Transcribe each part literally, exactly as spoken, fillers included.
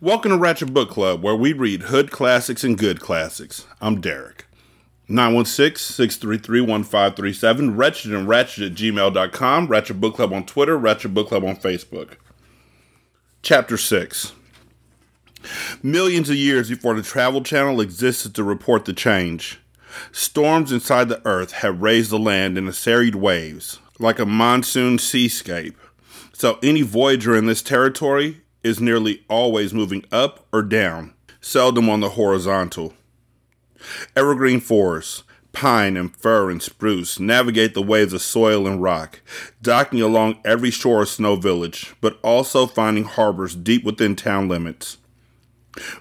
Welcome to Ratchet Book Club, where we read hood classics and good classics. I'm Derek. nine one six, six three three, one five three seven, ratchet and ratchet at gmail dot com, Ratchet Book Club on Twitter, Ratchet Book Club on Facebook. Chapter six. Millions of years before the Travel Channel existed to report the change, storms inside the earth had raised the land in a serried waves, like a monsoon seascape. So any voyager in this territory is nearly always moving up or down, seldom on the horizontal. Evergreen forests, pine and fir and spruce, navigate the waves of soil and rock, docking along every shore of Snow Village, but also finding harbors deep within town limits.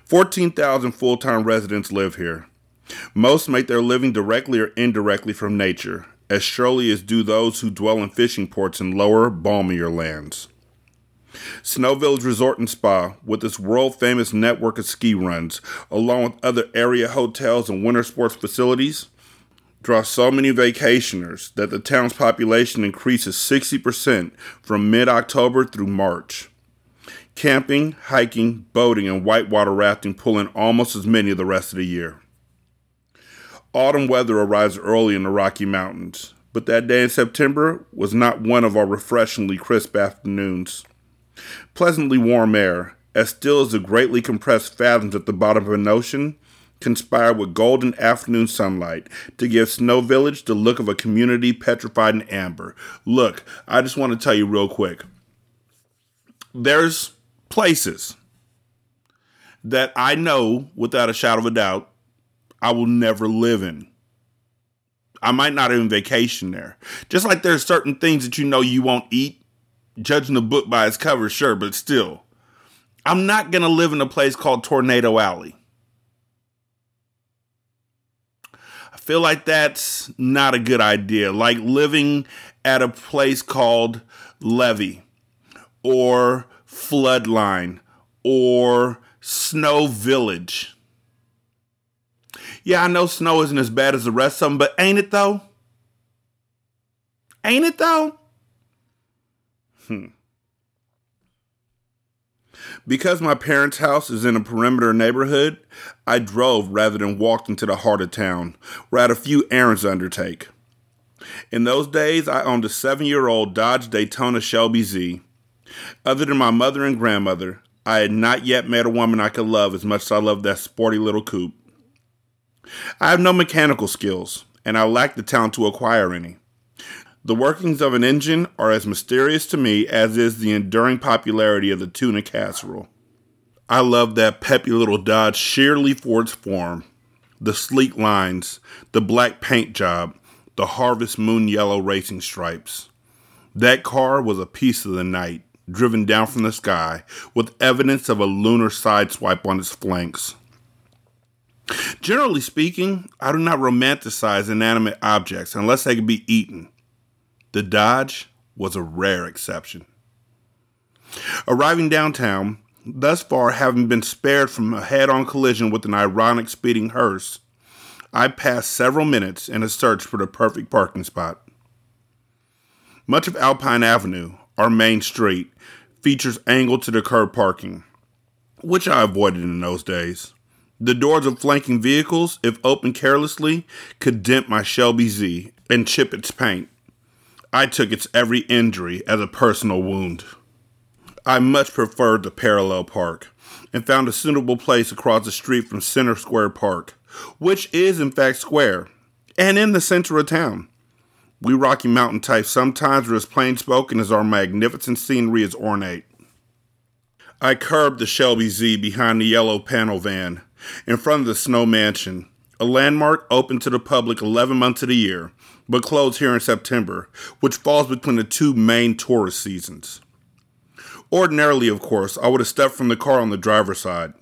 fourteen thousand full-time residents live here. Most make their living directly or indirectly from nature, as surely as do those who dwell in fishing ports in lower, balmier lands. Snow Village Resort and Spa, with its world-famous network of ski runs, along with other area hotels and winter sports facilities, draws so many vacationers that the town's population increases sixty percent from mid-October through March. Camping, hiking, boating, and whitewater rafting pull in almost as many the rest of the year. Autumn weather arrives early in the Rocky Mountains, but that day in September was not one of our refreshingly crisp afternoons. Pleasantly warm air, as still as the greatly compressed fathoms at the bottom of an ocean, conspired with golden afternoon sunlight to give Snow Village the look of a community petrified in amber. Look, I just want to tell you real quick. There's places that I know, without a shadow of a doubt, I will never live in. I might not even vacation there. Just like there's certain things that you know you won't eat. Judging the book by its cover, sure, but still. I'm not going to live in a place called Tornado Alley. I feel like that's not a good idea. Like living at a place called Levee or Floodline or Snow Village. Yeah, I know snow isn't as bad as the rest of them, but ain't it though? Ain't it though? Hmm. Because my parents' house is in a perimeter neighborhood, I drove rather than walked into the heart of town, where I had a few errands to undertake. In those days, I owned a seven-year-old Dodge Daytona Shelby Z. Other than my mother and grandmother, I had not yet met a woman I could love as much as I loved that sporty little coupe. I have no mechanical skills, and I lacked the talent to acquire any. The workings of an engine are as mysterious to me as is the enduring popularity of the tuna casserole. I love that peppy little Dodge sheerly for its form, the sleek lines, the black paint job, the harvest moon yellow racing stripes. That car was a piece of the night, driven down from the sky, with evidence of a lunar sideswipe on its flanks. Generally speaking, I do not romanticize inanimate objects unless they can be eaten. The Dodge was a rare exception. Arriving downtown, thus far having been spared from a head-on collision with an ironic speeding hearse, I passed several minutes in a search for the perfect parking spot. Much of Alpine Avenue, our main street, features angled-to-the-curb parking, which I avoided in those days. The doors of flanking vehicles, if opened carelessly, could dent my Shelby Z and chip its paint. I took its every injury as a personal wound. I much preferred the parallel park and found a suitable place across the street from Center Square Park, which is in fact square and in the center of town. We Rocky Mountain types sometimes are as plain spoken as our magnificent scenery is ornate. I curbed the Shelby Z behind the yellow panel van in front of the Snow Mansion, a landmark open to the public eleven months of the year, but closed here in September, which falls between the two main tourist seasons. Ordinarily, of course, I would have stepped from the car on the driver's side.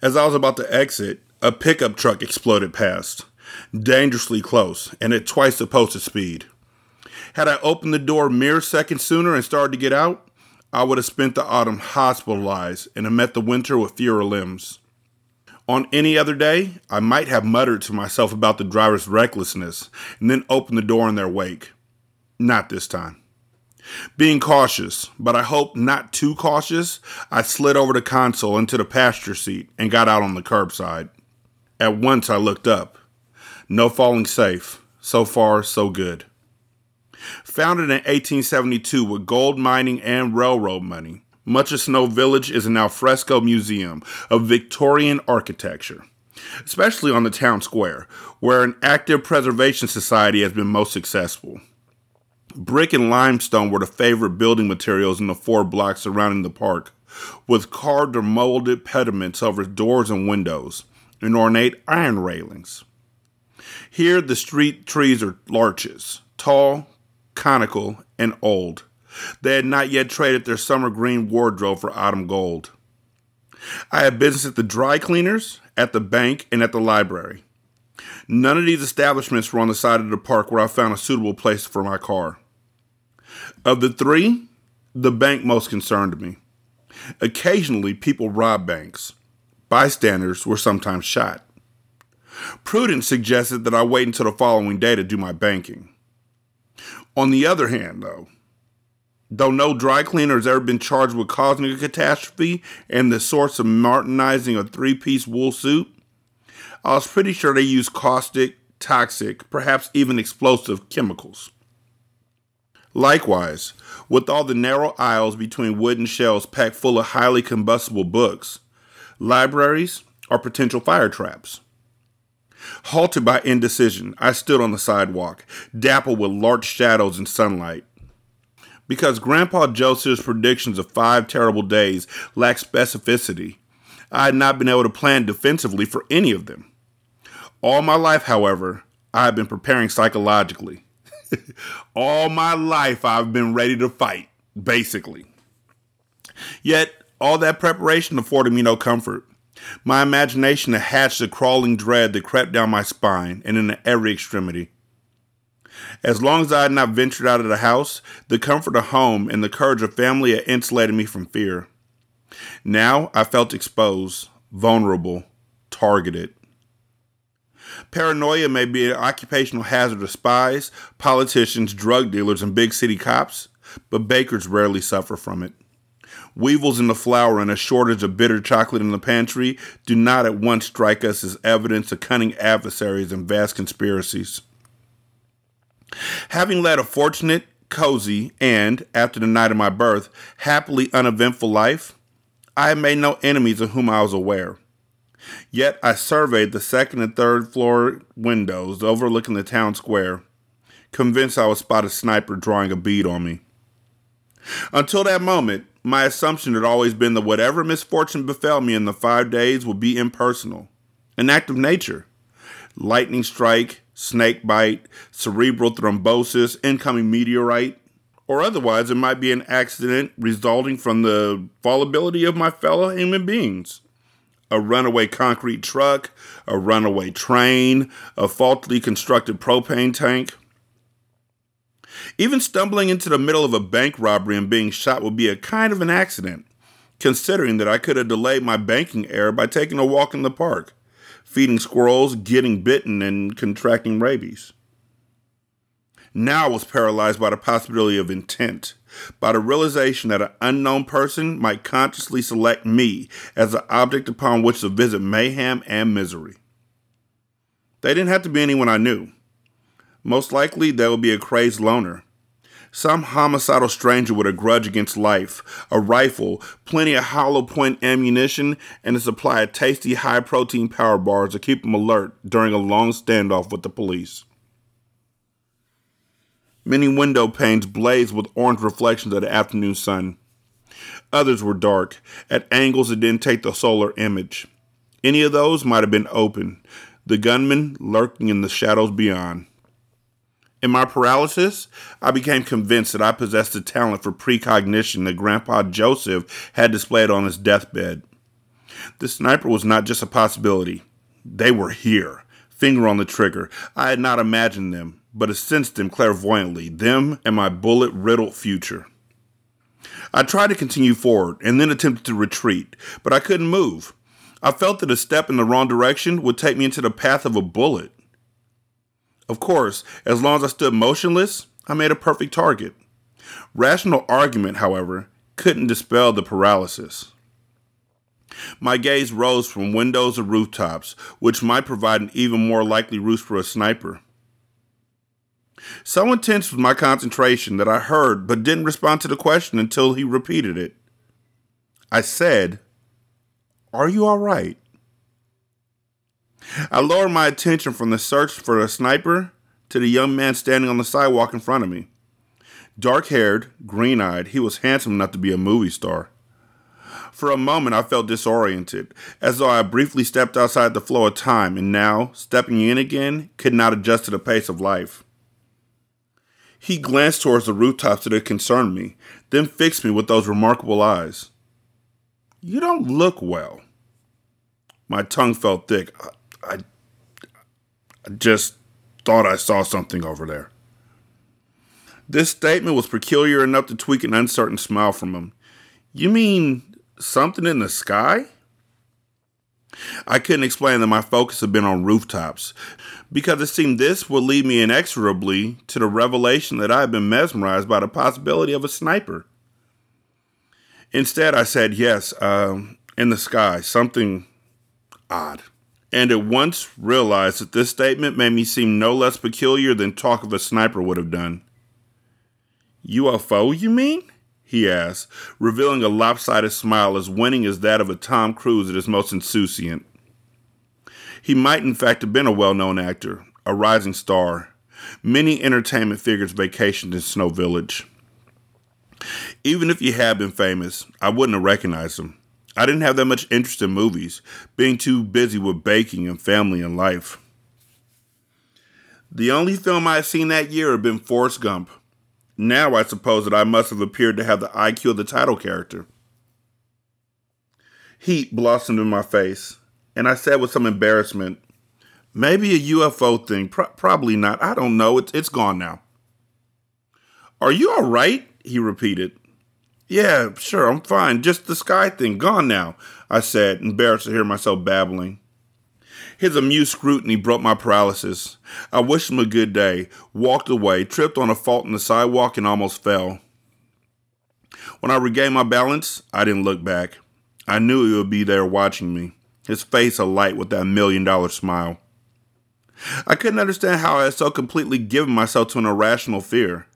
As I was about to exit, a pickup truck exploded past, dangerously close, and at twice the posted speed. Had I opened the door mere seconds sooner and started to get out, I would have spent the autumn hospitalized and have met the winter with fewer limbs. On any other day, I might have muttered to myself about the driver's recklessness and then opened the door in their wake. Not this time. Being cautious, but I hope not too cautious, I slid over the console into the passenger seat and got out on the curbside. At once I looked up. No falling safe. So far, so good. Founded in eighteen seventy-two with gold mining and railroad money, much of Snow Village is an alfresco museum of Victorian architecture, especially on the town square, where an active preservation society has been most successful. Brick and limestone were the favorite building materials in the four blocks surrounding the park, with carved or molded pediments over doors and windows, and ornate iron railings. Here the street trees are larches, tall, conical, and old. They had not yet traded their summer green wardrobe for autumn gold. I had business at the dry cleaners, at the bank, and at the library. None of these establishments were on the side of the park where I found a suitable place for my car. Of the three, the bank most concerned me. Occasionally, people robbed banks. Bystanders were sometimes shot. Prudence suggested that I wait until the following day to do my banking. On the other hand, though, though no dry cleaner has ever been charged with causing a catastrophe and the source of martinizing a three-piece wool suit, I was pretty sure they used caustic, toxic, perhaps even explosive chemicals. Likewise, with all the narrow aisles between wooden shelves packed full of highly combustible books, libraries are potential fire traps. Halted by indecision, I stood on the sidewalk, dappled with large shadows and sunlight. Because Grandpa Joseph's predictions of five terrible days lack specificity, I had not been able to plan defensively for any of them. All my life, however, I have been preparing psychologically. All my life, I've been ready to fight, basically. Yet, all that preparation afforded me no comfort. My imagination had hatched a crawling dread that crept down my spine and into every extremity. As long as I had not ventured out of the house, the comfort of home and the courage of family had insulated me from fear. Now I felt exposed, vulnerable, targeted. Paranoia may be an occupational hazard of spies, politicians, drug dealers, and big city cops, but bakers rarely suffer from it. Weevils in the flour and a shortage of bitter chocolate in the pantry do not at once strike us as evidence of cunning adversaries and vast conspiracies. Having led a fortunate, cozy, and, after the night of my birth, happily uneventful life, I had made no enemies of whom I was aware. Yet I surveyed the second and third floor windows overlooking the town square, convinced I would spot a sniper drawing a bead on me. Until that moment, my assumption had always been that whatever misfortune befell me in the five days would be impersonal, an act of nature. Lightning strike, snake bite, cerebral thrombosis, incoming meteorite, or otherwise it might be an accident resulting from the fallibility of my fellow human beings. A runaway concrete truck, a runaway train, a faultily constructed propane tank. Even stumbling into the middle of a bank robbery and being shot would be a kind of an accident, considering that I could have delayed my banking error by taking a walk in the park, feeding squirrels, getting bitten, and contracting rabies. Now I was paralyzed by the possibility of intent, by the realization that an unknown person might consciously select me as the object upon which to visit mayhem and misery. They didn't have to be anyone I knew. Most likely, they would be a crazed loner, Some homicidal stranger with a grudge against life, a rifle, plenty of hollow point ammunition, and a supply of tasty high protein power bars to keep him alert during a long standoff with the police. Many window panes blazed with orange reflections of the afternoon sun. Others were dark, at angles that didn't take the solar image. Any of those might have been open, the gunman lurking in the shadows beyond. In my paralysis, I became convinced that I possessed the talent for precognition that Grandpa Joseph had displayed on his deathbed. The sniper was not just a possibility. They were here, finger on the trigger. I had not imagined them, but had sensed them clairvoyantly, them and my bullet-riddled future. I tried to continue forward and then attempted to retreat, but I couldn't move. I felt that a step in the wrong direction would take me into the path of a bullet. Of course, as long as I stood motionless, I made a perfect target. Rational argument, however, couldn't dispel the paralysis. My gaze rose from windows to rooftops, which might provide an even more likely roost for a sniper. So intense was my concentration that I heard but didn't respond to the question until he repeated it. I said, "Are you all right?" I lowered my attention from the search for a sniper to the young man standing on the sidewalk in front of me. Dark-haired, green-eyed, he was handsome enough to be a movie star. For a moment, I felt disoriented, as though I briefly stepped outside the flow of time and now, stepping in again, could not adjust to the pace of life. He glanced towards the rooftops that had concerned me, then fixed me with those remarkable eyes. "You don't look well." My tongue felt thick. I, I just thought I saw something over there. This statement was peculiar enough to tweak an uncertain smile from him. "You mean something in the sky?" I couldn't explain that my focus had been on rooftops, because it seemed this would lead me inexorably to the revelation that I had been mesmerized by the possibility of a sniper. Instead, I said, yes, um, in the sky, something odd. And at once realized that this statement made me seem no less peculiar than talk of a sniper would have done. "U F O, you mean?" he asked, revealing a lopsided smile as winning as that of a Tom Cruise at his most insouciant. He might in fact have been a well-known actor, a rising star. Many entertainment figures vacationed in Snow Village. Even if he had been famous, I wouldn't have recognized him. I didn't have that much interest in movies, being too busy with baking and family and life. The only film I had seen that year had been Forrest Gump. Now I suppose that I must have appeared to have the I Q of the title character. Heat blossomed in my face, and I said with some embarrassment, "Maybe a U F O thing, Pro- probably not, I don't know, it's, it's gone now." "Are you all right?" he repeated. "Yeah, sure, I'm fine. Just the sky thing, gone now," I said, embarrassed to hear myself babbling. His amused scrutiny broke my paralysis. I wished him a good day, walked away, tripped on a fault in the sidewalk, and almost fell. When I regained my balance, I didn't look back. I knew he would be there watching me, his face alight with that million-dollar smile. I couldn't understand how I had so completely given myself to an irrational fear.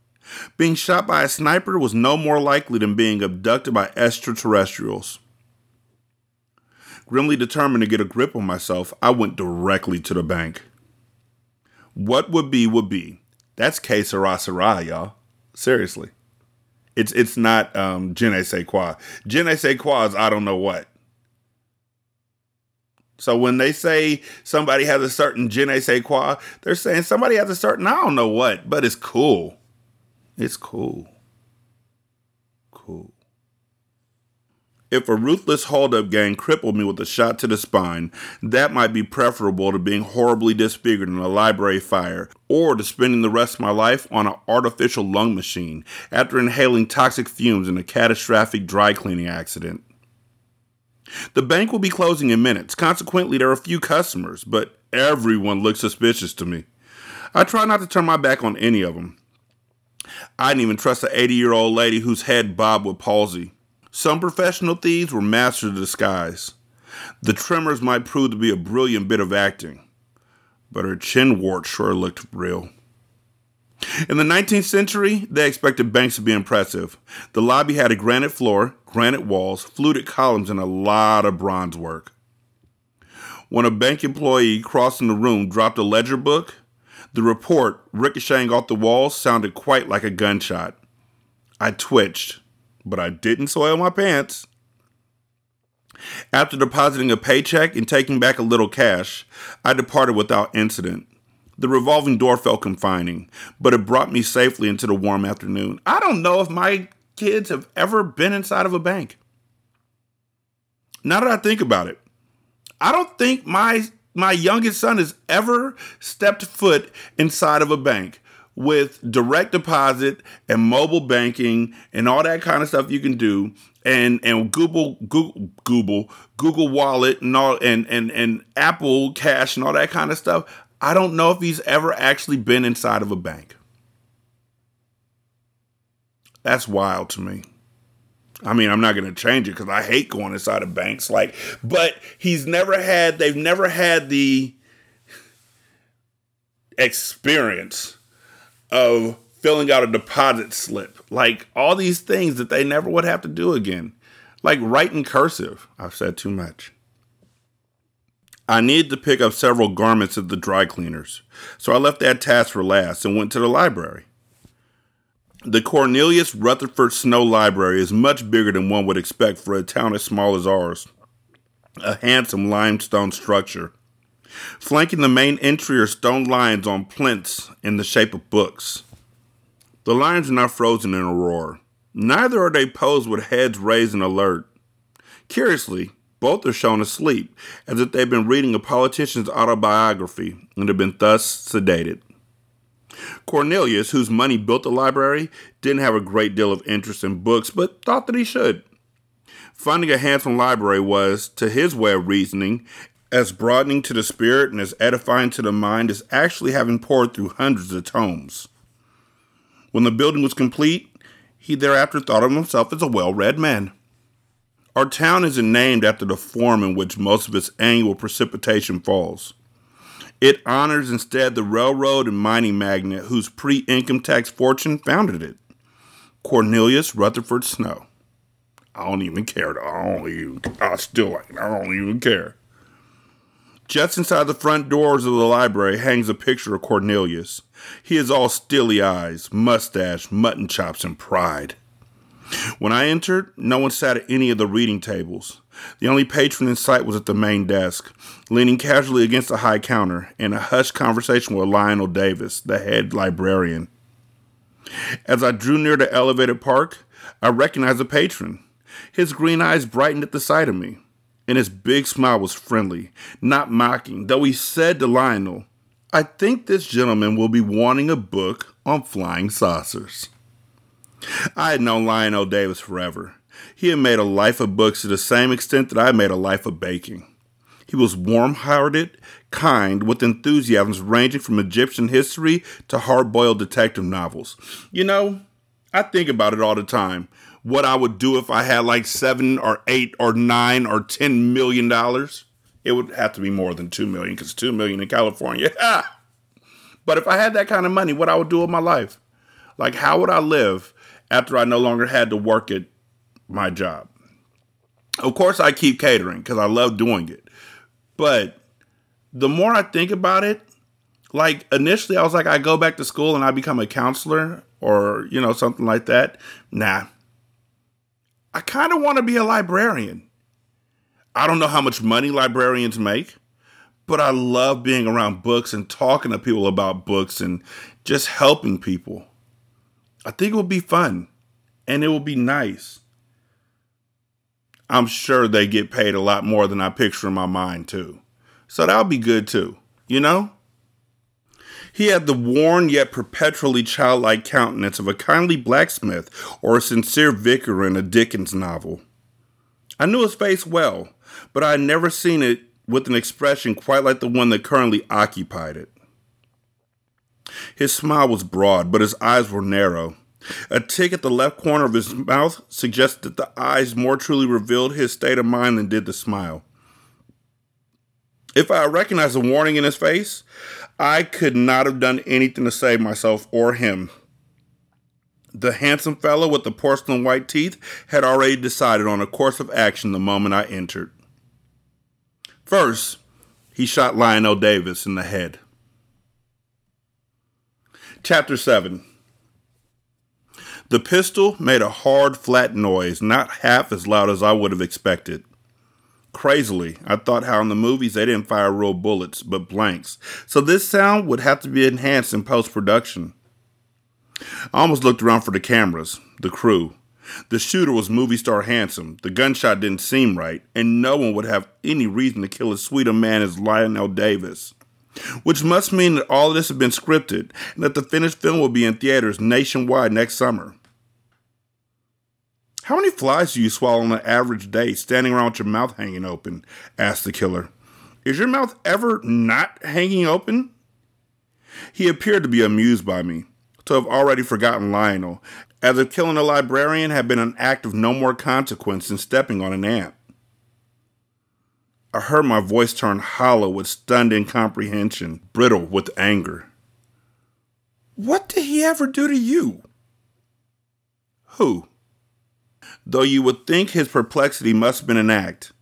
Being shot by a sniper was no more likely than being abducted by extraterrestrials. Grimly determined to get a grip on myself, I went directly to the bank. What would be would be. That's que sera sera, y'all. Seriously. It's it's not um, je ne sais quoi. Je ne sais quoi is I don't know what. So when they say somebody has a certain je ne sais quoi, they're saying somebody has a certain I don't know what, but it's cool. It's cool. Cool. If a ruthless holdup gang crippled me with a shot to the spine, that might be preferable to being horribly disfigured in a library fire, or to spending the rest of my life on an artificial lung machine after inhaling toxic fumes in a catastrophic dry cleaning accident. The bank will be closing in minutes. Consequently, there are few customers, but everyone looks suspicious to me. I try not to turn my back on any of them. I didn't even trust an eighty-year-old lady whose head bobbed with palsy. Some professional thieves were masters of disguise. The tremors might prove to be a brilliant bit of acting, but her chin wart sure looked real. In the nineteenth century, they expected banks to be impressive. The lobby had a granite floor, granite walls, fluted columns, and a lot of bronze work. When a bank employee crossing the room dropped a ledger book, the report ricocheting off the walls sounded quite like a gunshot. I twitched, but I didn't soil my pants. After depositing a paycheck and taking back a little cash, I departed without incident. The revolving door felt confining, but it brought me safely into the warm afternoon. I don't know if my kids have ever been inside of a bank. Now that I think about it, I don't think my my youngest son has ever stepped foot inside of a bank with direct deposit and mobile banking and all that kind of stuff you can do. And and Google Google Google Google Wallet and all and, and, and Apple Cash and all that kind of stuff. I don't know if he's ever actually been inside of a bank. That's wild to me. I mean, I'm not going to change it because I hate going inside of banks. Like, but he's never had, they've never had the experience of filling out a deposit slip. Like all these things that they never would have to do again. Like write in cursive. I've said too much. I needed to pick up several garments at the dry cleaners, so I left that task for last and went to the library. The Cornelius Rutherford Snow Library is much bigger than one would expect for a town as small as ours. A handsome limestone structure. Flanking the main entry are stone lions on plinths in the shape of books. The lions are not frozen in a roar. Neither are they posed with heads raised and alert. Curiously, both are shown asleep, as if they've been reading a politician's autobiography and have been thus sedated. Cornelius, whose money built the library, didn't have a great deal of interest in books, but thought that he should. Finding a handsome library was, to his way of reasoning, as broadening to the spirit and as edifying to the mind as actually having pored through hundreds of tomes. When the building was complete, he thereafter thought of himself as a well-read man. Our town is named after the form in which most of its annual precipitation falls. It honors instead the railroad and mining magnate whose pre-income tax fortune founded it, Cornelius Rutherford Snow. I don't even care. I don't even, I still like it. I don't even care. Just inside the front doors of the library hangs a picture of Cornelius. He is all steely eyes, mustache, mutton chops, and pride. When I entered, no one sat at any of the reading tables. The only patron in sight was at the main desk, leaning casually against a high counter in a hushed conversation with Lionel Davis, the head librarian. As I drew near the elevated park, I recognized the patron. His green eyes brightened at the sight of me, and his big smile was friendly, not mocking, though he said to Lionel, "I think this gentleman will be wanting a book on flying saucers." I had known Lionel Davis forever. He had made a life of books to the same extent that I made a life of baking. He was warm-hearted, kind, with enthusiasms ranging from Egyptian history to hard-boiled detective novels. You know, I think about it all the time. What I would do if I had like seven or eight or nine or ten million dollars. It would have to be more than two million because two million in California. But if I had that kind of money, what I would do with my life? Like, how would I live after I no longer had to work at my job? Of course, I keep catering because I love doing it. But the more I think about it, like initially I was like, I go back to school and I become a counselor or, you know, something like that. Nah, I kind of want to be a librarian. I don't know how much money librarians make, but I love being around books and talking to people about books and just helping people. I think it will be fun and it will be nice. I'm sure they get paid a lot more than I picture in my mind too. So that'll be good too, you know? He had the worn yet perpetually childlike countenance of a kindly blacksmith or a sincere vicar in a Dickens novel. I knew his face well, but I had never seen it with an expression quite like the one that currently occupied it. His smile was broad, but his eyes were narrow. A tick at the left corner of his mouth suggested that the eyes more truly revealed his state of mind than did the smile. If I recognized the warning in his face, I could not have done anything to save myself or him. The handsome fellow with the porcelain white teeth had already decided on a course of action the moment I entered. First, he shot Lionel Davis in the head. Chapter seven. The pistol made a hard, flat noise, not half as loud as I would have expected. Crazily, I thought how in the movies they didn't fire real bullets, but blanks, so this sound would have to be enhanced in post-production. I almost looked around for the cameras, the crew. The shooter was movie star handsome, the gunshot didn't seem right, and no one would have any reason to kill as sweet a man as Lionel Davis. Which must mean that all of this had been scripted, and that the finished film will be in theaters nationwide next summer. How many flies do you swallow on an average day standing around with your mouth hanging open? Asked the killer. Is your mouth ever not hanging open? He appeared to be amused by me, to have already forgotten Lionel, as if killing a librarian had been an act of no more consequence than stepping on an ant. I heard my voice turn hollow with stunned incomprehension, brittle with anger. What did he ever do to you? Who? Though you would think his perplexity must have been an act,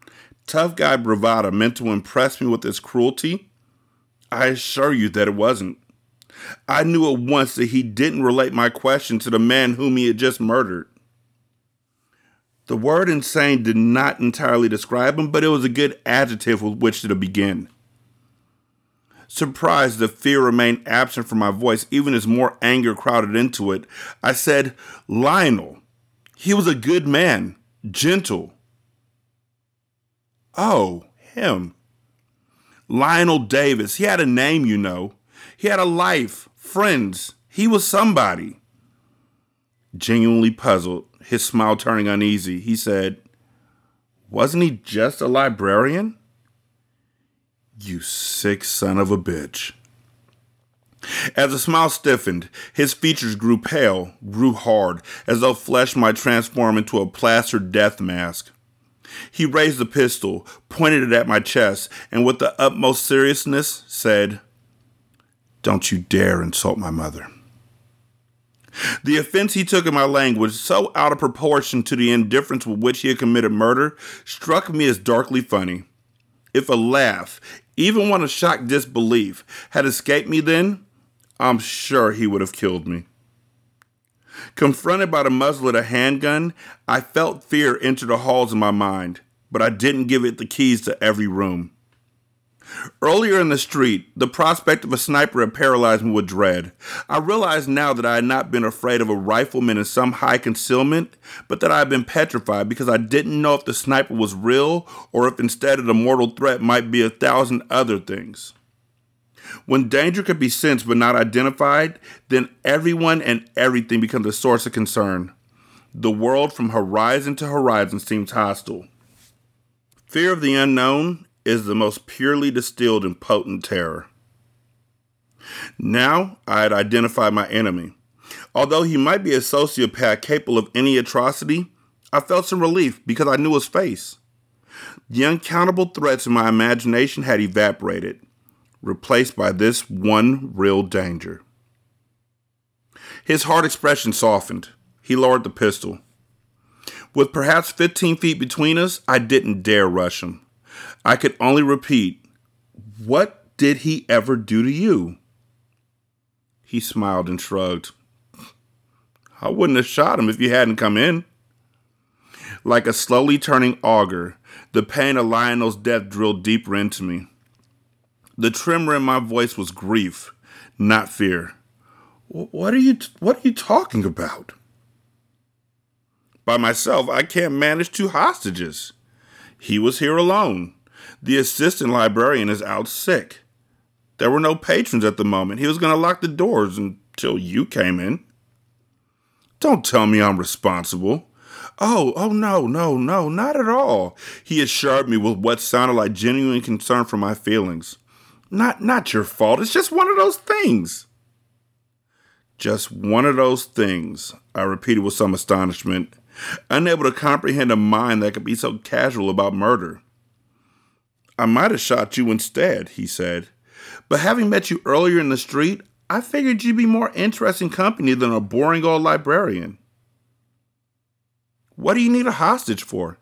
tough guy bravado meant to impress me with his cruelty, I assure you that it wasn't. I knew at once that he didn't relate my question to the man whom he had just murdered. The word insane did not entirely describe him, but it was a good adjective with which to begin. Surprised the fear remained absent from my voice, even as more anger crowded into it, I said, Lionel. He was a good man, gentle. Oh, him. Lionel Davis. He had a name, you know. He had a life, friends. He was somebody. Genuinely puzzled, his smile turning uneasy, he said, Wasn't he just a librarian? You sick son of a bitch. As the smile stiffened, his features grew pale, grew hard, as though flesh might transform into a plastered death mask. He raised the pistol, pointed it at my chest, and with the utmost seriousness said, Don't you dare insult my mother. The offense he took in my language, so out of proportion to the indifference with which he had committed murder, struck me as darkly funny. If a laugh, even one of shocked disbelief, had escaped me then, I'm sure he would have killed me. Confronted by the muzzle of a handgun, I felt fear enter the halls of my mind, but I didn't give it the keys to every room. Earlier in the street, the prospect of a sniper had paralyzed me with dread. I realized now that I had not been afraid of a rifleman in some high concealment, but that I had been petrified because I didn't know if the sniper was real or if instead of the mortal threat might be a thousand other things. When danger could be sensed but not identified, then everyone and everything becomes a source of concern. The world from horizon to horizon seems hostile. Fear of the unknown is the most purely distilled and potent terror. Now I had identified my enemy. Although he might be a sociopath capable of any atrocity, I felt some relief because I knew his face. The uncountable threats in my imagination had evaporated, replaced by this one real danger. His hard expression softened. He lowered the pistol. With perhaps fifteen feet between us, I didn't dare rush him. I could only repeat, What did he ever do to you? He smiled and shrugged. I wouldn't have shot him if you hadn't come in. Like a slowly turning auger, the pain of Lionel's death drilled deeper into me. The tremor in my voice was grief, not fear. What are you, what are you talking about? By myself, I can't manage two hostages. He was here alone. The assistant librarian is out sick. There were no patrons at the moment. He was going to lock the doors until you came in. Don't tell me I'm responsible. Oh, oh, no, no, no, not at all. He assured me with what sounded like genuine concern for my feelings. Not, not your fault. It's just one of those things. Just one of those things, I repeated with some astonishment, unable to comprehend a mind that could be so casual about murder. I might have shot you instead, he said. But having met you earlier in the street, I figured you'd be more interesting company than a boring old librarian. What do you need a hostage for?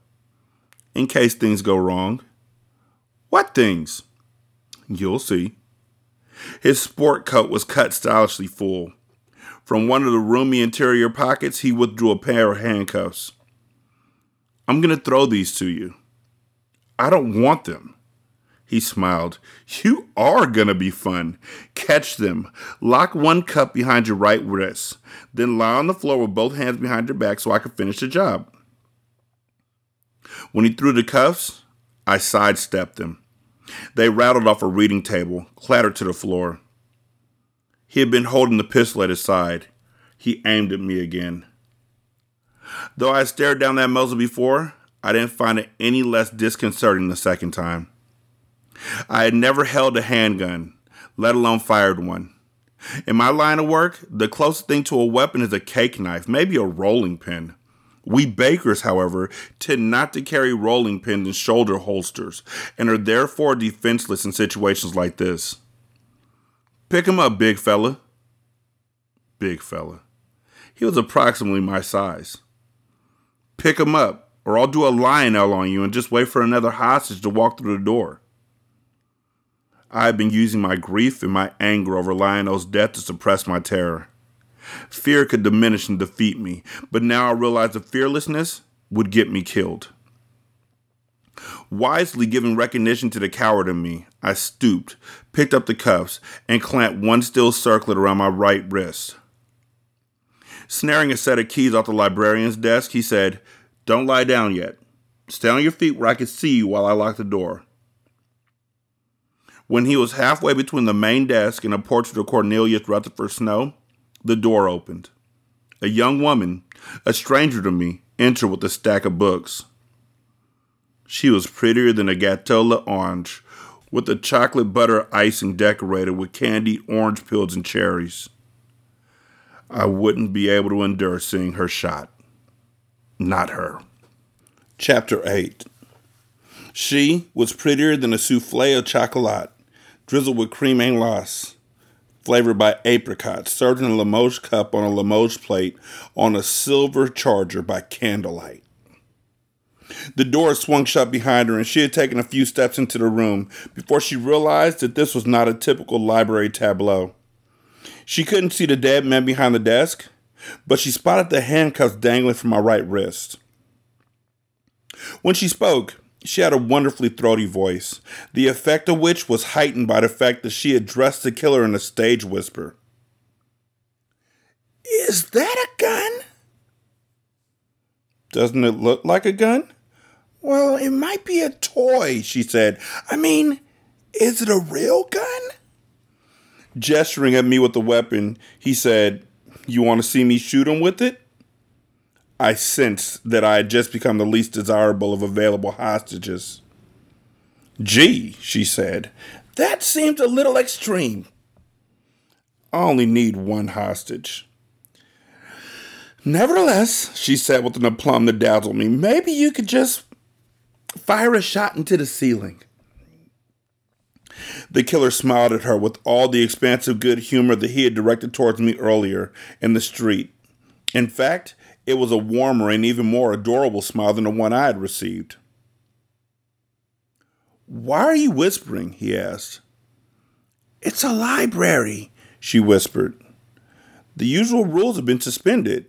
In case things go wrong. What things? You'll see. His sport coat was cut stylishly full. From one of the roomy interior pockets, he withdrew a pair of handcuffs. I'm going to throw these to you. I don't want them. He smiled. You are going to be fun. Catch them. Lock one cuff behind your right wrist. Then lie on the floor with both hands behind your back so I can finish the job. When he threw the cuffs, I sidestepped them. They rattled off a reading table, clattered to the floor. He had been holding the pistol at his side. He aimed at me again. Though I had stared down that muzzle before, I didn't find it any less disconcerting the second time. I had never held a handgun, let alone fired one. In my line of work, the closest thing to a weapon is a cake knife, maybe a rolling pin. We bakers, however, tend not to carry rolling pins and shoulder holsters and are therefore defenseless in situations like this. Pick him up, big fella. Big fella. He was approximately my size. Pick him up, or I'll do a Lionel on you and just wait for another hostage to walk through the door. I had been using my grief and my anger over Lionel's death to suppress my terror. Fear could diminish and defeat me, but now I realized the fearlessness would get me killed. Wisely giving recognition to the coward in me, I stooped, picked up the cuffs, and clamped one steel circlet around my right wrist. Snaring a set of keys off the librarian's desk, he said, Don't lie down yet. Stay on your feet where I can see you while I lock the door. When he was halfway between the main desk and a portrait of Cornelius Rutherford Snow, the door opened. A young woman, a stranger to me, entered with a stack of books. She was prettier than a Gatola orange, with a chocolate butter icing decorated with candied orange peels and cherries. I wouldn't be able to endure seeing her shot. Not her. Chapter eight. She was prettier than a souffle of chocolate, drizzled with creme anglaise, flavored by apricots, served in a Limoges cup on a Limoges plate on a silver charger by candlelight. The door swung shut behind her, and she had taken a few steps into the room before she realized that this was not a typical library tableau. She couldn't see the dead man behind the desk, but she spotted the handcuffs dangling from my right wrist. When she spoke, she had a wonderfully throaty voice, the effect of which was heightened by the fact that she addressed the killer in a stage whisper. Is that a gun? Doesn't it look like a gun? Well, it might be a toy, she said. I mean, is it a real gun? Gesturing at me with the weapon, he said, You want to see me shoot him with it? I sensed that I had just become the least desirable of available hostages. Gee, she said, that seems a little extreme. I only need one hostage. Nevertheless, she said with an aplomb that dazzled me, maybe you could just fire a shot into the ceiling. The killer smiled at her with all the expansive good humor that he had directed towards me earlier in the street. In fact, it was a warmer and even more adorable smile than the one I had received. Why are you whispering? He asked. It's a library, she whispered. The usual rules have been suspended.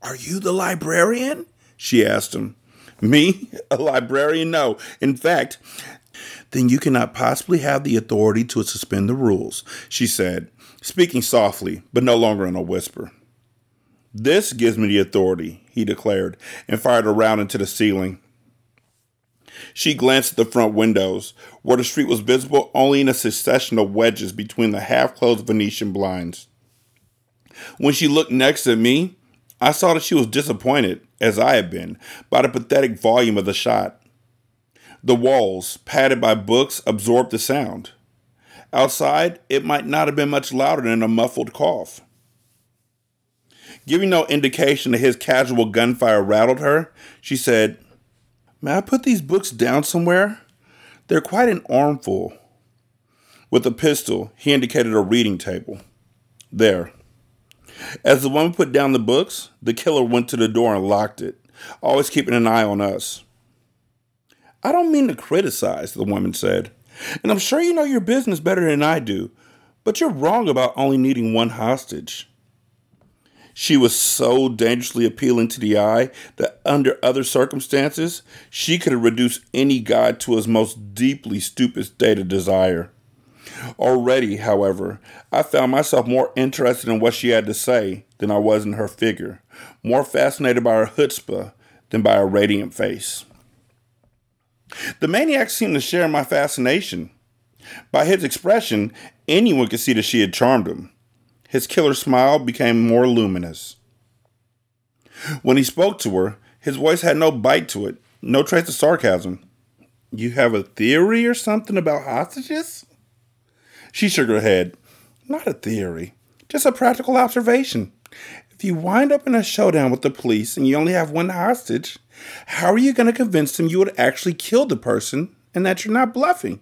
Are you the librarian? She asked him. Me? A librarian? No. In fact, then you cannot possibly have the authority to suspend the rules, she said, speaking softly, but no longer in a whisper. This gives me the authority, he declared, and fired a round into the ceiling. She glanced at the front windows, where the street was visible only in a succession of wedges between the half-closed Venetian blinds. When she looked next at me, I saw that she was disappointed, as I had been, by the pathetic volume of the shot. The walls, padded by books, absorbed the sound. Outside, it might not have been much louder than a muffled cough. Giving no indication that his casual gunfire rattled her, she said, May I put these books down somewhere? They're quite an armful. With a pistol, he indicated a reading table. There. As the woman put down the books, the killer went to the door and locked it, always keeping an eye on us. I don't mean to criticize, the woman said, and I'm sure you know your business better than I do, but you're wrong about only needing one hostage. She was so dangerously appealing to the eye that under other circumstances, she could have reduced any god to his most deeply stupid state of desire. Already, however, I found myself more interested in what she had to say than I was in her figure, more fascinated by her chutzpah than by her radiant face. The maniac seemed to share my fascination. By his expression, anyone could see that she had charmed him. His killer smile became more luminous. When he spoke to her, his voice had no bite to it, no trace of sarcasm. You have a theory or something about hostages? She shook her head. Not a theory, just a practical observation. If you wind up in a showdown with the police and you only have one hostage, how are you going to convince them you would actually kill the person and that you're not bluffing?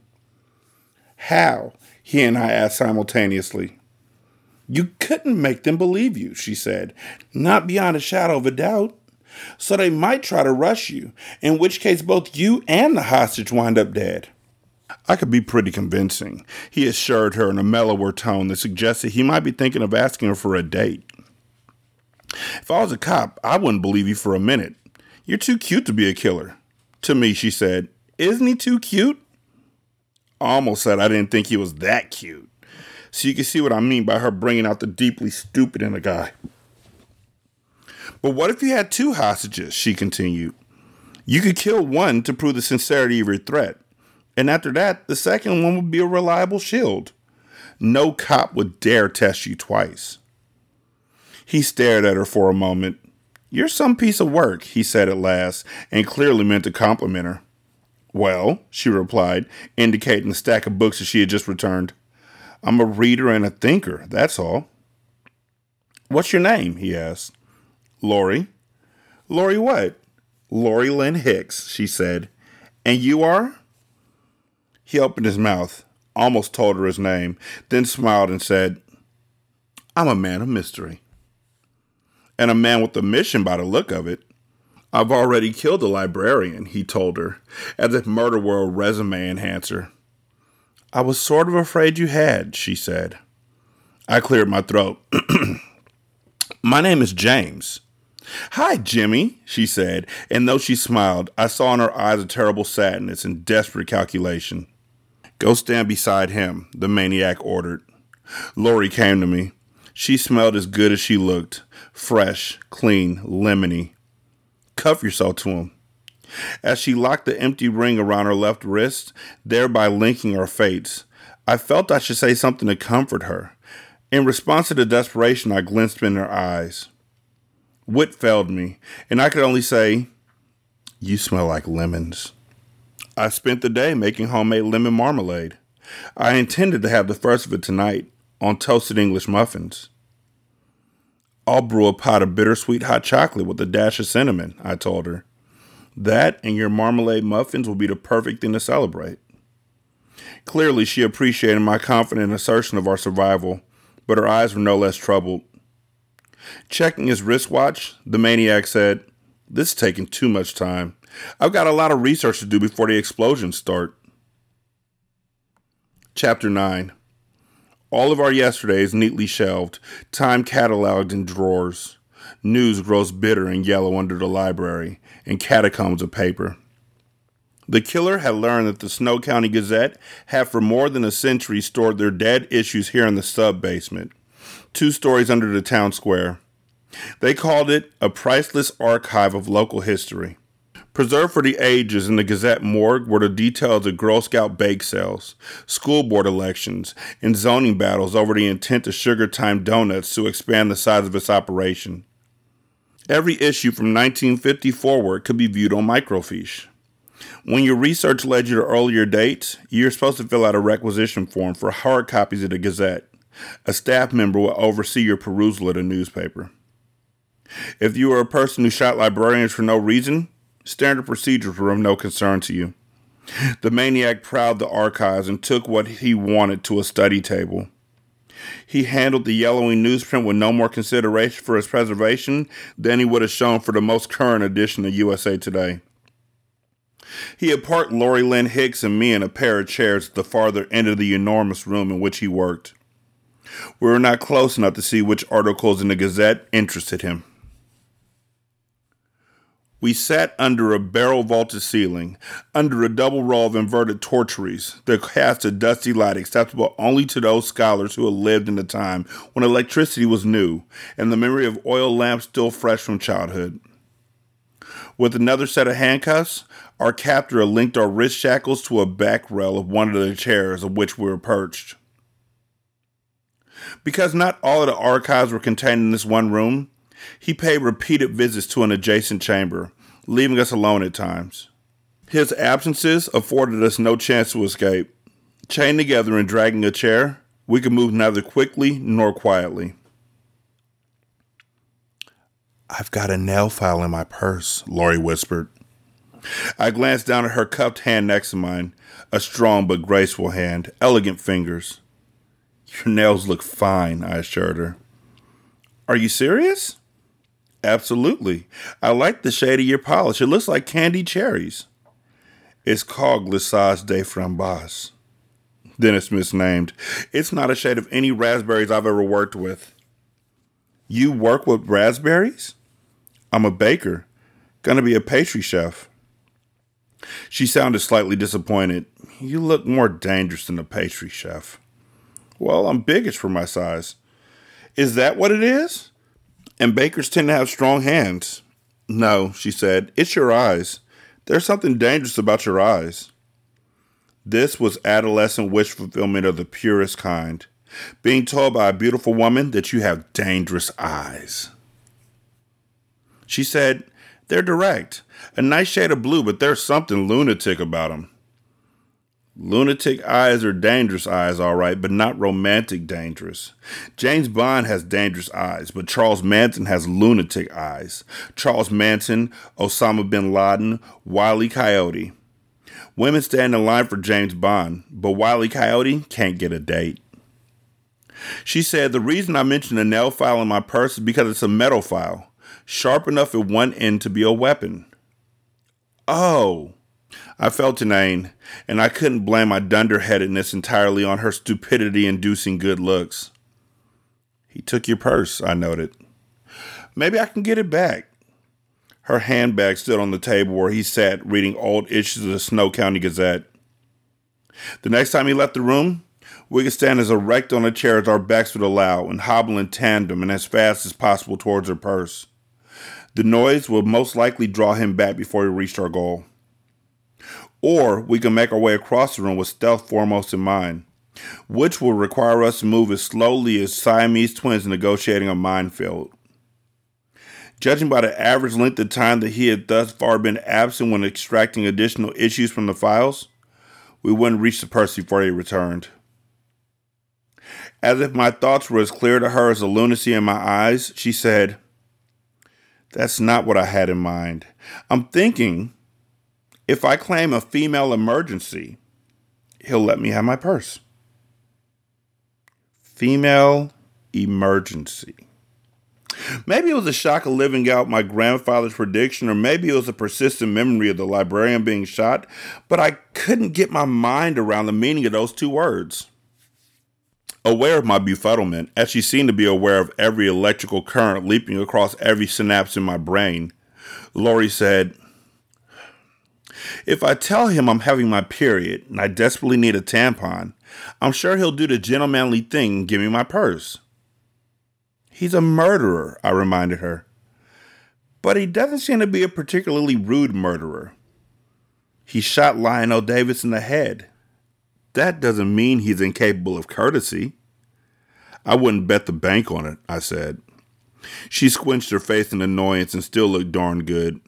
How? He and I asked simultaneously. You couldn't make them believe you, she said, not beyond a shadow of a doubt. So they might try to rush you, in which case both you and the hostage wind up dead. I could be pretty convincing, he assured her in a mellower tone that suggested he might be thinking of asking her for a date. If I was a cop, I wouldn't believe you for a minute. You're too cute to be a killer. To me, she said, isn't he too cute? I almost said I didn't think he was that cute. So you can see what I mean by her bringing out the deeply stupid in a guy. But what if you had two hostages, she continued. You could kill one to prove the sincerity of your threat. And after that, the second one would be a reliable shield. No cop would dare test you twice. He stared at her for a moment. You're some piece of work, he said at last, and clearly meant to compliment her. Well, she replied, indicating the stack of books that she had just returned. I'm a reader and a thinker, that's all. What's your name? He asked. Lori. Lori what? Lori Lynn Hicks, she said. And you are? He opened his mouth, almost told her his name, then smiled and said, I'm a man of mystery. And a man with a mission by the look of it. I've already killed a librarian, he told her, as if murder were a resume enhancer. I was sort of afraid you had, she said. I cleared my throat. My name is James. Hi, Jimmy, she said, and though she smiled, I saw in her eyes a terrible sadness and desperate calculation. Go stand beside him, the maniac ordered. Lori came to me. She smelled as good as she looked, fresh, clean, lemony. Cuff yourself to him. As she locked the empty ring around her left wrist, thereby linking our fates, I felt I should say something to comfort her. In response to the desperation I glimpsed in her eyes. Wit failed me, and I could only say, you smell like lemons. I spent the day making homemade lemon marmalade. I intended to have the first of it tonight on toasted English muffins. I'll brew a pot of bittersweet hot chocolate with a dash of cinnamon, I told her. That and your marmalade muffins will be the perfect thing to celebrate. Clearly, she appreciated my confident assertion of our survival, but her eyes were no less troubled. Checking his wristwatch, the maniac said, this is taking too much time. I've got a lot of research to do before the explosions start. Chapter nine. All of our yesterdays neatly shelved, time cataloged in drawers. News grows bitter and yellow under the library, and catacombs of paper. The killer had learned that the Snow County Gazette had for more than a century stored their dead issues here in the sub-basement. Two stories under the town square. They called it a priceless archive of local history. Preserved for the ages in the Gazette morgue were the details of Girl Scout bake sales, school board elections, and zoning battles over the intent of Sugar Time Donuts to expand the size of its operation. Every issue from nineteen fifty forward could be viewed on microfiche. When your research led you to earlier dates, you're supposed to fill out a requisition form for hard copies of the Gazette. A staff member will oversee your perusal of the newspaper. If you were a person who shot librarians for no reason, standard procedures were of no concern to you. The maniac prowled the archives and took what he wanted to a study table. He handled the yellowing newsprint with no more consideration for its preservation than he would have shown for the most current edition of U S A Today. He had parked Lori Lynn Hicks and me in a pair of chairs at the farther end of the enormous room in which he worked. We were not close enough to see which articles in the Gazette interested him. We sat under a barrel-vaulted ceiling, under a double row of inverted torcheries that cast a dusty light acceptable only to those scholars who had lived in a time when electricity was new and the memory of oil lamps still fresh from childhood. With another set of handcuffs, our captor linked our wrist shackles to a back rail of one of the chairs on which we were perched. Because not all of the archives were contained in this one room, he paid repeated visits to an adjacent chamber, leaving us alone at times. His absences afforded us no chance to escape. Chained together and dragging a chair, we could move neither quickly nor quietly. "I've got a nail file in my purse," Lori whispered. I glanced down at her cupped hand next to mine, a strong but graceful hand, elegant fingers. "Your nails look fine," I assured her. "Are you serious?" "Absolutely. I like the shade of your polish. It looks like candied cherries." "It's called Glissage de Framboise." "Then it's misnamed. It's not a shade of any raspberries I've ever worked with." "You work with raspberries?" "I'm a baker. Gonna be a pastry chef." She sounded slightly disappointed. "You look more dangerous than a pastry chef." "Well, I'm biggish for my size." "Is that what it is? And bakers tend to have strong hands." "No," she said. "It's your eyes. There's something dangerous about your eyes." This was adolescent wish fulfillment of the purest kind. Being told by a beautiful woman that you have dangerous eyes. She said, "They're direct. A nice shade of blue, but there's something lunatic about them." Lunatic eyes are dangerous eyes, all right, but not romantic dangerous. James Bond has dangerous eyes, but Charles Manson has lunatic eyes. Charles Manson, Osama bin Laden, Wile E. Coyote. Women stand in line for James Bond, but Wile E. Coyote can't get a date. She said, "The reason I mentioned a nail file in my purse is because it's a metal file, sharp enough at one end to be a weapon." Oh. I felt inane, and I couldn't blame my dunderheadedness entirely on her stupidity-inducing good looks. "He took your purse," I noted. "Maybe I can get it back." Her handbag stood on the table where he sat reading old issues of the Snow County Gazette. The next time he left the room, we could stand as erect on a chair as our backs would allow and hobble in tandem and as fast as possible towards her purse. The noise would most likely draw him back before he reached our goal. Or we could make our way across the room with stealth foremost in mind, which would require us to move as slowly as Siamese twins negotiating a minefield. Judging by the average length of time that he had thus far been absent when extracting additional issues from the files, we wouldn't reach the purse before he returned. As if my thoughts were as clear to her as the lunacy in my eyes, she said, "That's not what I had in mind. I'm thinking, if I claim a female emergency, he'll let me have my purse." Female emergency. Maybe it was a shock of living out my grandfather's prediction, or maybe it was a persistent memory of the librarian being shot, but I couldn't get my mind around the meaning of those two words. Aware of my befuddlement, as she seemed to be aware of every electrical current leaping across every synapse in my brain, Lori said, "If I tell him I'm having my period and I desperately need a tampon, I'm sure he'll do the gentlemanly thing and give me my purse." "He's a murderer," I reminded her. "But he doesn't seem to be a particularly rude murderer. He shot Lionel Davis in the head. That doesn't mean he's incapable of courtesy." "I wouldn't bet the bank on it," I said. She squinched her face in annoyance and still looked darn good.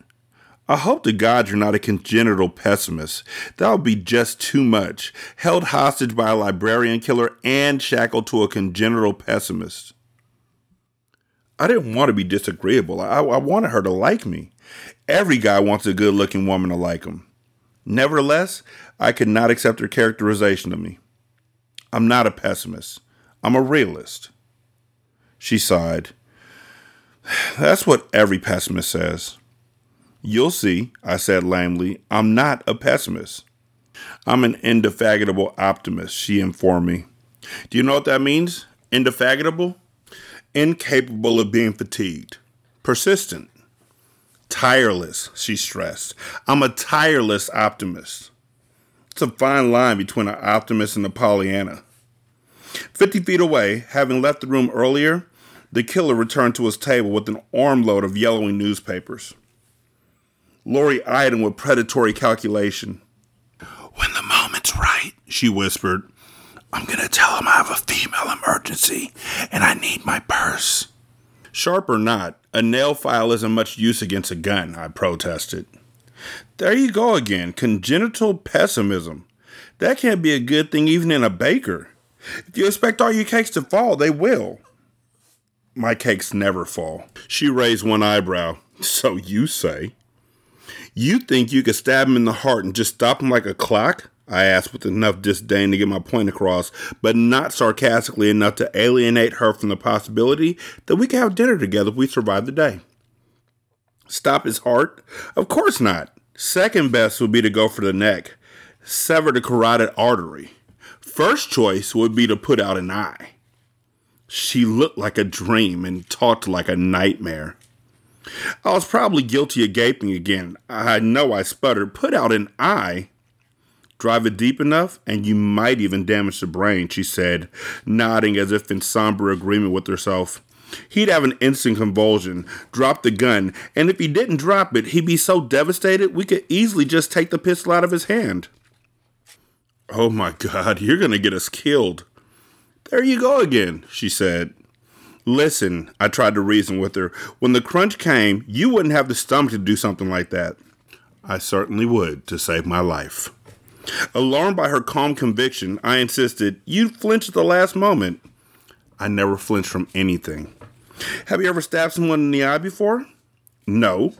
"I hope to God you're not a congenital pessimist. That would be just too much. Held hostage by a librarian killer and shackled to a congenital pessimist." I didn't want to be disagreeable. I, I wanted her to like me. Every guy wants a good-looking woman to like him. Nevertheless, I could not accept her characterization of me. I'm not a pessimist. I'm a realist. She sighed. That's what every pessimist says. You'll see, I said lamely. I'm not a pessimist. I'm an indefatigable optimist, she informed me. Do you know what that means? Indefatigable? Incapable of being fatigued. Persistent. Tireless, she stressed. I'm a tireless optimist. It's a fine line between an optimist and a Pollyanna. Fifty feet away, having left the room earlier, the killer returned to his table with an armload of yellowing newspapers. Lori eyed him with predatory calculation. When the moment's right, she whispered, I'm going to tell him I have a female emergency and I need my purse. Sharp or not, a nail file isn't much use against a gun, I protested. There you go again, congenital pessimism. That can't be a good thing even in a baker. If you expect all your cakes to fall, they will. My cakes never fall. She raised one eyebrow. So you say. You think you could stab him in the heart and just stop him like a clock? I asked with enough disdain to get my point across, but not sarcastically enough to alienate her from the possibility that we could have dinner together if we survived the day. Stop his heart? Of course not. Second best would be to go for the neck. Sever the carotid artery. First choice would be to put out an eye. She looked like a dream and talked like a nightmare. I was probably guilty of gaping again. I know I sputtered. Put out an eye? Drive it deep enough, and you might even damage the brain, she said, nodding as if in somber agreement with herself. He'd have an instant convulsion, drop the gun, and if he didn't drop it, he'd be so devastated we could easily just take the pistol out of his hand. Oh my God, you're going to get us killed. There you go again, she said. Listen, I tried to reason with her. When the crunch came, you wouldn't have the stomach to do something like that. I certainly would, to save my life. Alarmed by her calm conviction, I insisted, you flinched at the last moment. I never flinched from anything. Have you ever stabbed someone in the eye before? No,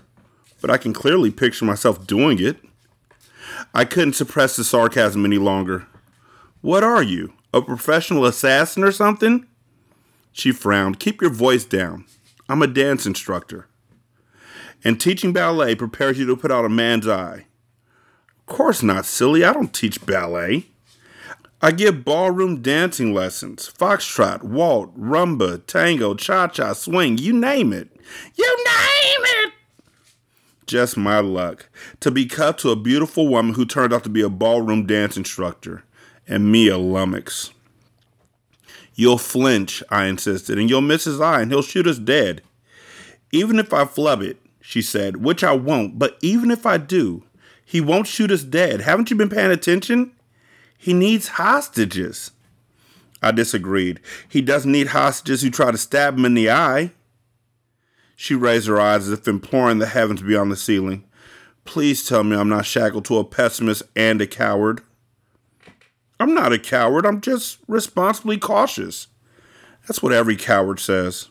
but I can clearly picture myself doing it. I couldn't suppress the sarcasm any longer. What are you, a professional assassin or something? She frowned. Keep your voice down. I'm a dance instructor. And teaching ballet prepares you to put out a man's eye. Of course not, silly. I don't teach ballet. I give ballroom dancing lessons. Foxtrot, waltz, rumba, tango, cha-cha, swing, you name it. You name it! Just my luck. To be cut to a beautiful woman who turned out to be a ballroom dance instructor. And me a lummox. You'll flinch, I insisted, and you'll miss his eye, and he'll shoot us dead. Even if I flub it, she said, which I won't, but even if I do, he won't shoot us dead. Haven't you been paying attention? He needs hostages. I disagreed. He doesn't need hostages who try to stab him in the eye. She raised her eyes as if imploring the heavens beyond the ceiling. Please tell me I'm not shackled to a pessimist and a coward. I'm not a coward, I'm just responsibly cautious. That's what every coward says.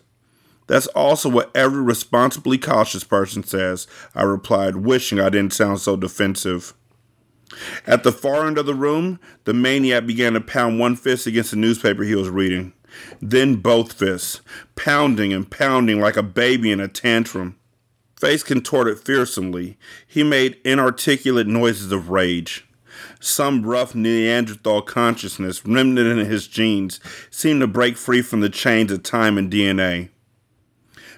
That's also what every responsibly cautious person says, I replied, wishing I didn't sound so defensive. At the far end of the room, the maniac began to pound one fist against the newspaper he was reading. Then both fists, pounding and pounding like a baby in a tantrum. Face contorted fearsomely, he made inarticulate noises of rage. Some rough Neanderthal consciousness, remnant in his genes, seemed to break free from the chains of time and D N A.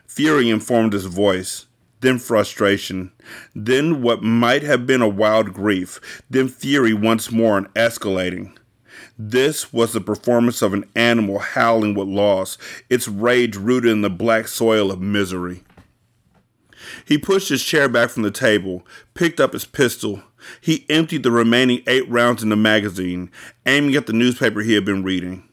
Fury informed his voice, then frustration, then what might have been a wild grief, then fury once more and escalating. This was the performance of an animal howling with loss, its rage rooted in the black soil of misery. He pushed his chair back from the table, picked up his pistol. He emptied the remaining eight rounds in the magazine, aiming at the newspaper he had been reading.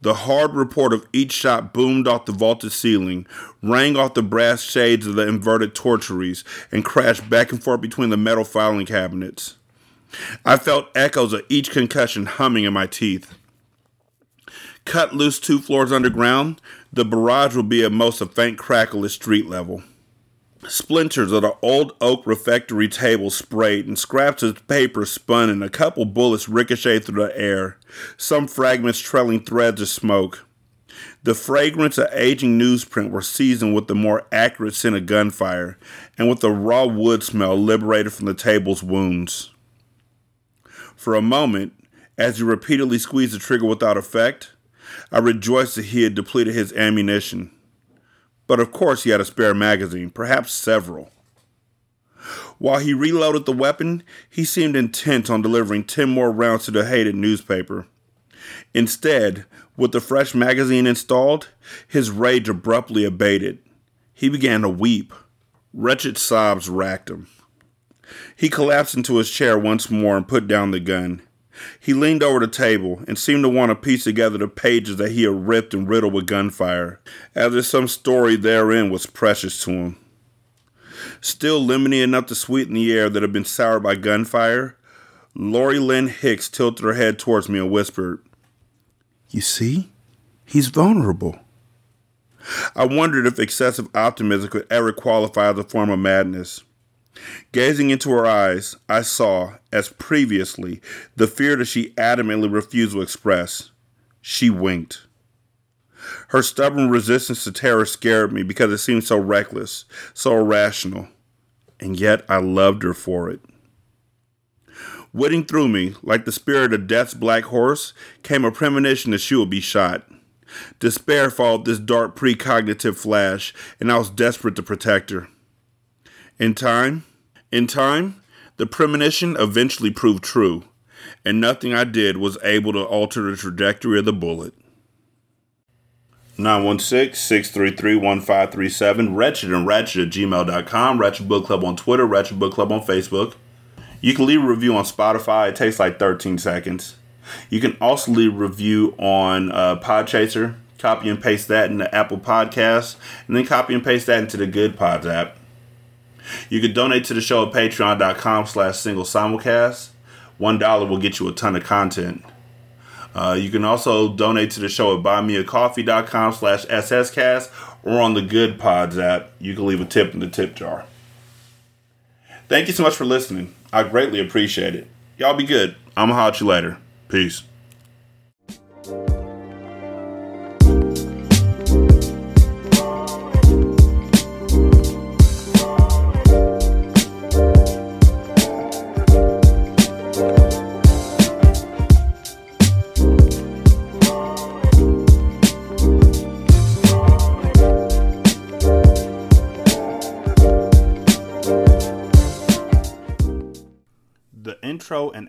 The hard report of each shot boomed off the vaulted ceiling, rang off the brass shades of the inverted tortoises, and crashed back and forth between the metal filing cabinets. I felt echoes of each concussion humming in my teeth. Cut loose two floors underground, the barrage would be at most a faint crackle at street level. Splinters of the old oak refectory table sprayed, and scraps of paper spun, and a couple bullets ricocheted through the air, some fragments trailing threads of smoke. The fragrance of aging newsprint were seasoned with the more acrid scent of gunfire, and with the raw wood smell liberated from the table's wounds. For a moment, as he repeatedly squeezed the trigger without effect, I rejoiced that he had depleted his ammunition. But of course he had a spare magazine, perhaps several. While he reloaded the weapon, he seemed intent on delivering ten more rounds to the hated newspaper. Instead, with the fresh magazine installed, his rage abruptly abated. He began to weep. Wretched sobs racked him. He collapsed into his chair once more and put down the gun. He leaned over the table and seemed to want to piece together the pages that he had ripped and riddled with gunfire, as if some story therein was precious to him. Still lemony enough to sweeten the air that had been soured by gunfire, Lori Lynn Hicks tilted her head towards me and whispered, "You see? He's vulnerable." I wondered if excessive optimism could ever qualify as a form of madness. Gazing into her eyes, I saw, as previously, the fear that she adamantly refused to express. She winked. Her stubborn resistance to terror scared me because it seemed so reckless, so irrational, and yet I loved her for it. Whipping through me, like the spirit of death's black horse, came a premonition that she would be shot. Despair followed this dark precognitive flash, and I was desperate to protect her. In time, in time, the premonition eventually proved true, and nothing I did was able to alter the trajectory of the bullet. nine one six, six three three, one five three seven, Ratchet and Ratchet at gmail dot com, Ratchet Book Club on Twitter, Ratchet Book Club on Facebook. You can leave a review on Spotify. It takes like thirteen seconds. You can also leave a review on uh, Podchaser, copy and paste that into Apple Podcasts, and then copy and paste that into the Good Pods app. You can donate to the show at patreon.com slash single simulcast. One dollar will get you a ton of content. Uh, you can also donate to the show at buymeacoffee.com slash sscast or on the Good Pods app. You can leave a tip in the tip jar. Thank you so much for listening. I greatly appreciate it. Y'all be good. I'm going to holler at you later. Peace. Intro and